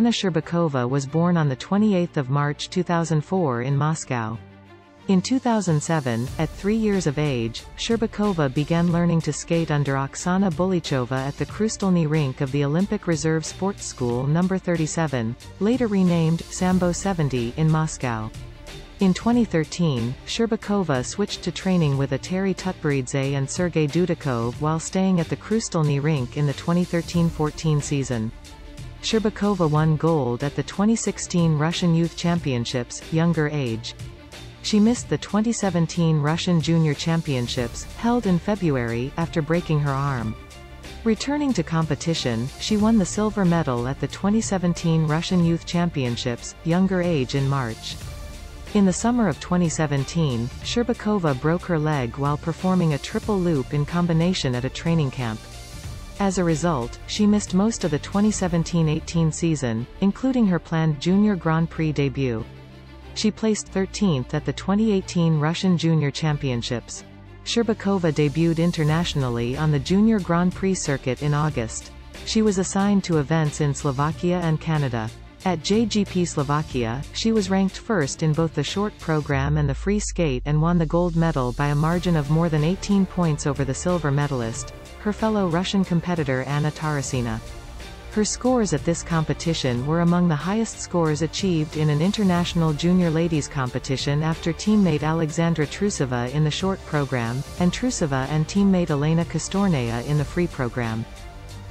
Anna Shcherbakova was born on 28 March 2004 in Moscow. In 2007, at 3 years of age, Shcherbakova began learning to skate under Oksana Bulichova at the Khrustalny rink of the Olympic Reserve Sports School No. 37, later renamed Sambo 70, in Moscow. In 2013, Shcherbakova switched to training with Eteri Tutberidze and Sergei Dudakov while staying at the Khrustalny rink in the 2013-14 season. Shcherbakova won gold at the 2016 Russian Youth Championships, younger age. She missed the 2017 Russian Junior Championships, held in February, after breaking her arm. Returning to competition, she won the silver medal at the 2017 Russian Youth Championships, younger age, in March. In the summer of 2017, Shcherbakova broke her leg while performing a triple loop in combination at a training camp. As a result, she missed most of the 2017-18 season, including her planned Junior Grand Prix debut. She placed 13th at the 2018 Russian Junior Championships. Shcherbakova debuted internationally on the Junior Grand Prix circuit in August. She was assigned to events in Slovakia and Canada. At JGP Slovakia, she was ranked first in both the short program and the free skate and won the gold medal by a margin of more than 18 points over the silver medalist, her fellow Russian competitor Anna Tarasina. Her scores at this competition were among the highest scores achieved in an international junior ladies competition after teammate Alexandra Trusova in the short program, and Trusova and teammate Alena Kostornaia in the free program.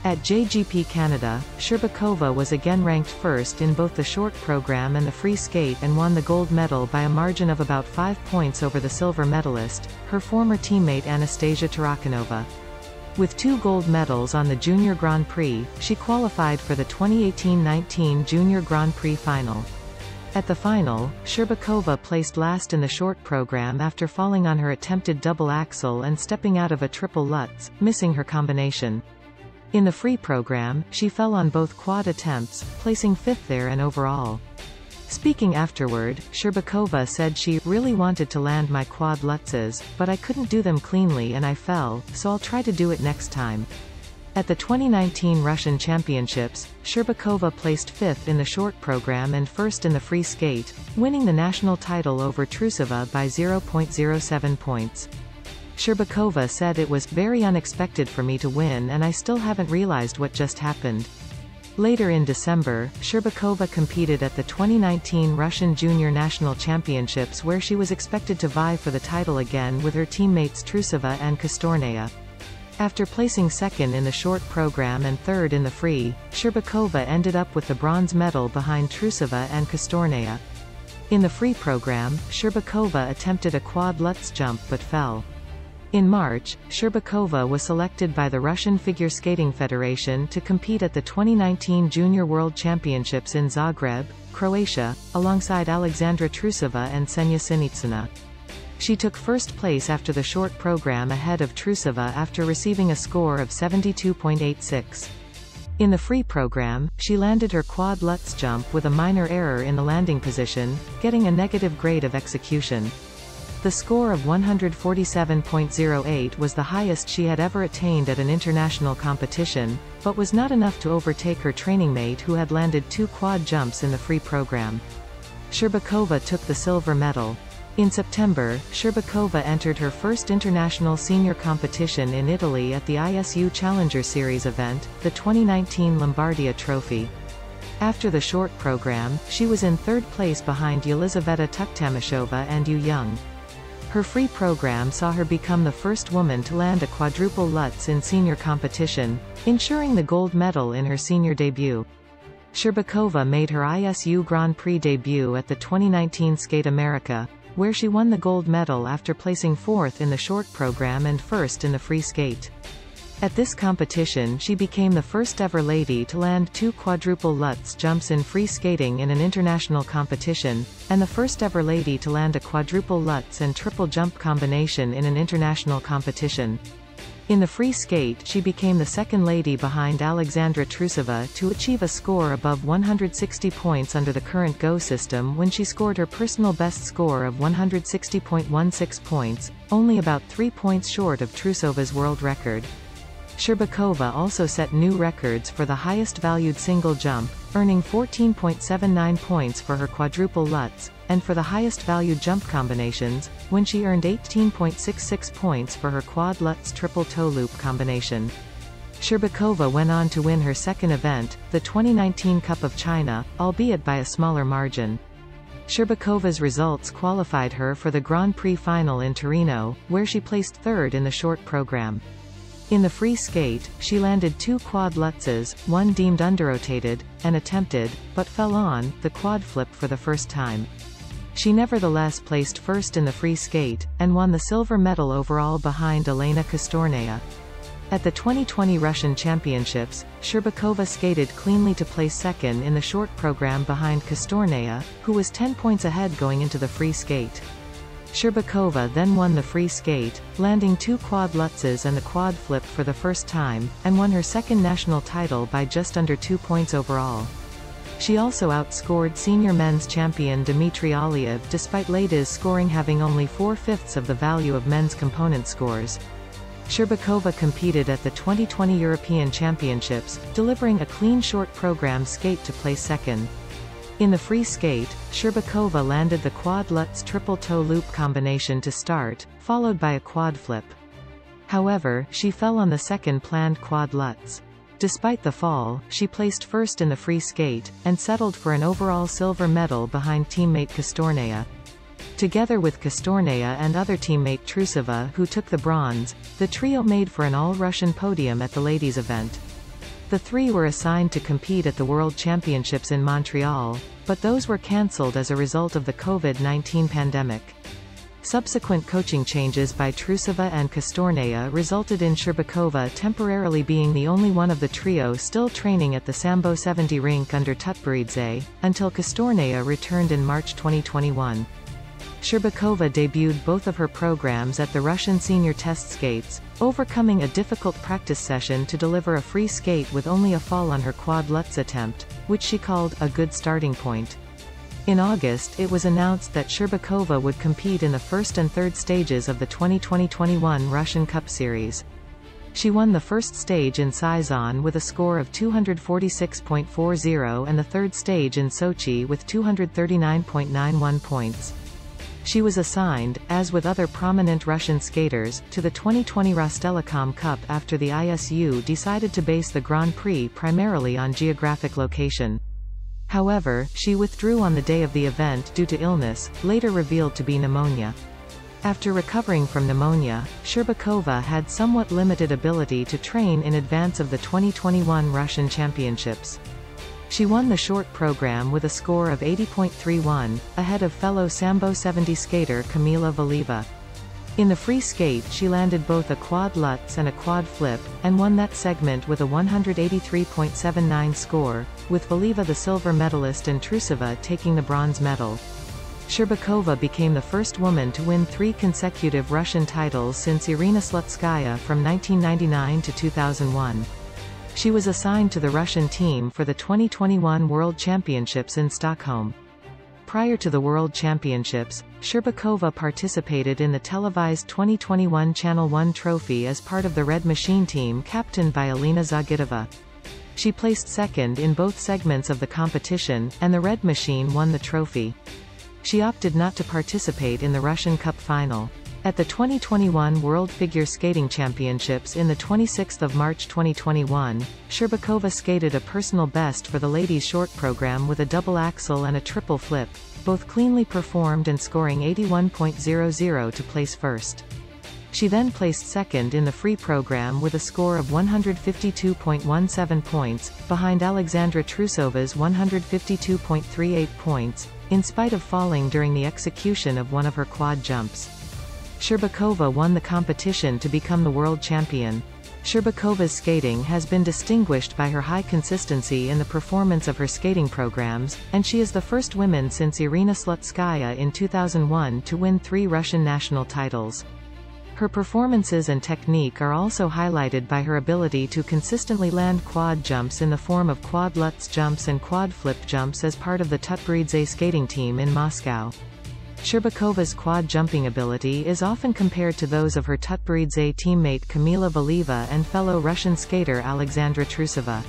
At JGP Canada, Shcherbakova was again ranked first in both the short program and the free skate and won the gold medal by a margin of about 5 points over the silver medalist, her former teammate Anastasia Tarakanova. With 2 gold medals on the Junior Grand Prix, she qualified for the 2018-19 Junior Grand Prix final. At the final, Shcherbakova placed last in the short program after falling on her attempted double axel and stepping out of a triple Lutz, missing her combination. In the free program, she fell on both quad attempts, placing 5th there and overall. Speaking afterward, Shcherbakova said she really wanted to land my quad Lutzes, but I couldn't do them cleanly and I fell, so I'll try to do it next time. At the 2019 Russian Championships, Shcherbakova placed 5th in the short program and 1st in the free skate, winning the national title over Trusova by 0.07 points. Shcherbakova said it was very unexpected for me to win and I still haven't realized what just happened. Later in December, Shcherbakova competed at the 2019 Russian Junior National Championships where she was expected to vie for the title again with her teammates Trusova and Kostornaia. After placing second in the short program and third in the free, Shcherbakova ended up with the bronze medal behind Trusova and Kostornaia. In the free program, Shcherbakova attempted a quad Lutz jump but fell. In March, Shcherbakova was selected by the Russian Figure Skating Federation to compete at the 2019 Junior World Championships in Zagreb, Croatia, alongside Alexandra Trusova and Senja Sinitsina. She took first place after the short program ahead of Trusova after receiving a score of 72.86. In the free program, she landed her quad Lutz jump with a minor error in the landing position, getting a negative grade of execution. The score of 147.08 was the highest she had ever attained at an international competition, but was not enough to overtake her training mate who had landed 2 quad jumps in the free program. Shcherbakova took the silver medal. In September, Shcherbakova entered her first international senior competition in Italy at the ISU Challenger Series event, the 2019 Lombardia Trophy. After the short program, she was in third place behind Elizaveta Tuktamysheva and Yu Yang. Her free program saw her become the first woman to land a quadruple Lutz in senior competition, ensuring the gold medal in her senior debut. Shcherbakova made her ISU Grand Prix debut at the 2019 Skate America, where she won the gold medal after placing 4th in the short program and 1st in the free skate. At this competition she became the first ever lady to land 2 quadruple Lutz jumps in free skating in an international competition, and the first ever lady to land a quadruple Lutz and triple jump combination in an international competition. In the free skate she became the second lady behind Alexandra Trusova to achieve a score above 160 points under the current Go system when she scored her personal best score of 160.16 points, only about 3 points short of Trusova's world record. Shcherbakova also set new records for the highest-valued single jump, earning 14.79 points for her quadruple Lutz, and for the highest value jump combinations, when she earned 18.66 points for her quad Lutz triple toe loop combination. Shcherbakova went on to win her second event, the 2019 Cup of China, albeit by a smaller margin. Shcherbakova's results qualified her for the Grand Prix final in Torino, where she placed third in the short program. In the free skate, she landed two quad lutzes, one deemed underrotated, and attempted, but fell on, the quad flip for the first time. She nevertheless placed first in the free skate, and won the silver medal overall behind Alena Kostornaia. At the 2020 Russian Championships, Shcherbakova skated cleanly to place second in the short program behind Kostornaia, who was 10 points ahead going into the free skate. Shcherbakova then won the free skate, landing two quad lutzes and the quad flip for the first time, and won her second national title by just under 2 points overall. She also outscored senior men's champion Dmitry Aliyev despite ladies' scoring having only 4/5 of the value of men's component scores. Shcherbakova competed at the 2020 European Championships, delivering a clean short program skate to place second. In the free skate, Shcherbakova landed the quad Lutz triple toe loop combination to start, followed by a quad flip. However, she fell on the second planned quad Lutz. Despite the fall, she placed first in the free skate, and settled for an overall silver medal behind teammate Kostornaia. Together with Kostornaia and other teammate Trusova, who took the bronze, the trio made for an all-Russian podium at the ladies' event. The three were assigned to compete at the World Championships in Montreal, but those were cancelled as a result of the COVID-19 pandemic. Subsequent coaching changes by Trusova and Kostornaia resulted in Shcherbakova temporarily being the only one of the trio still training at the Sambo 70 rink under Tutberidze, until Kostornaia returned in March 2021. Shcherbakova debuted both of her programs at the Russian senior test skates, overcoming a difficult practice session to deliver a free skate with only a fall on her quad Lutz attempt, which she called a good starting point. In August, it was announced that Shcherbakova would compete in the first and third stages of the 2020-21 Russian Cup Series. She won the first stage in Saison with a score of 246.40 and the third stage in Sochi with 239.91 points. She was assigned, as with other prominent Russian skaters, to the 2020 Rostelecom Cup after the ISU decided to base the Grand Prix primarily on geographic location. However, she withdrew on the day of the event due to illness, later revealed to be pneumonia. After recovering from pneumonia, Shcherbakova had somewhat limited ability to train in advance of the 2021 Russian Championships. She won the short program with a score of 80.31, ahead of fellow Sambo 70 skater Kamila Valieva. In the free skate, she landed both a quad Lutz and a quad flip, and won that segment with a 183.79 score, with Valieva the silver medalist and Trusova taking the bronze medal. Shcherbakova became the first woman to win three consecutive Russian titles since Irina Slutskaya from 1999 to 2001. She was assigned to the Russian team for the 2021 World Championships in Stockholm. Prior to the World Championships, Shcherbakova participated in the televised 2021 Channel 1 Trophy as part of the Red Machine team captained by Alina Zagitova. She placed second in both segments of the competition, and the Red Machine won the trophy. She opted not to participate in the Russian Cup final. At the 2021 World Figure Skating Championships in the 26th of March 2021, Shcherbakova skated a personal best for the ladies' short program with a double axel and a triple flip, both cleanly performed and scoring 81.00 to place first. She then placed second in the free program with a score of 152.17 points, behind Alexandra Trusova's 152.38 points, in spite of falling during the execution of one of her quad jumps. Shcherbakova won the competition to become the world champion. Shcherbakova's skating has been distinguished by her high consistency in the performance of her skating programs, and she is the first woman since Irina Slutskaya in 2001 to win three Russian national titles. Her performances and technique are also highlighted by her ability to consistently land quad jumps in the form of quad Lutz jumps and quad flip jumps as part of the Tutberidze skating team in Moscow. Shcherbakova's quad jumping ability is often compared to those of her Tutberidze teammate Kamila Valieva and fellow Russian skater Alexandra Trusova.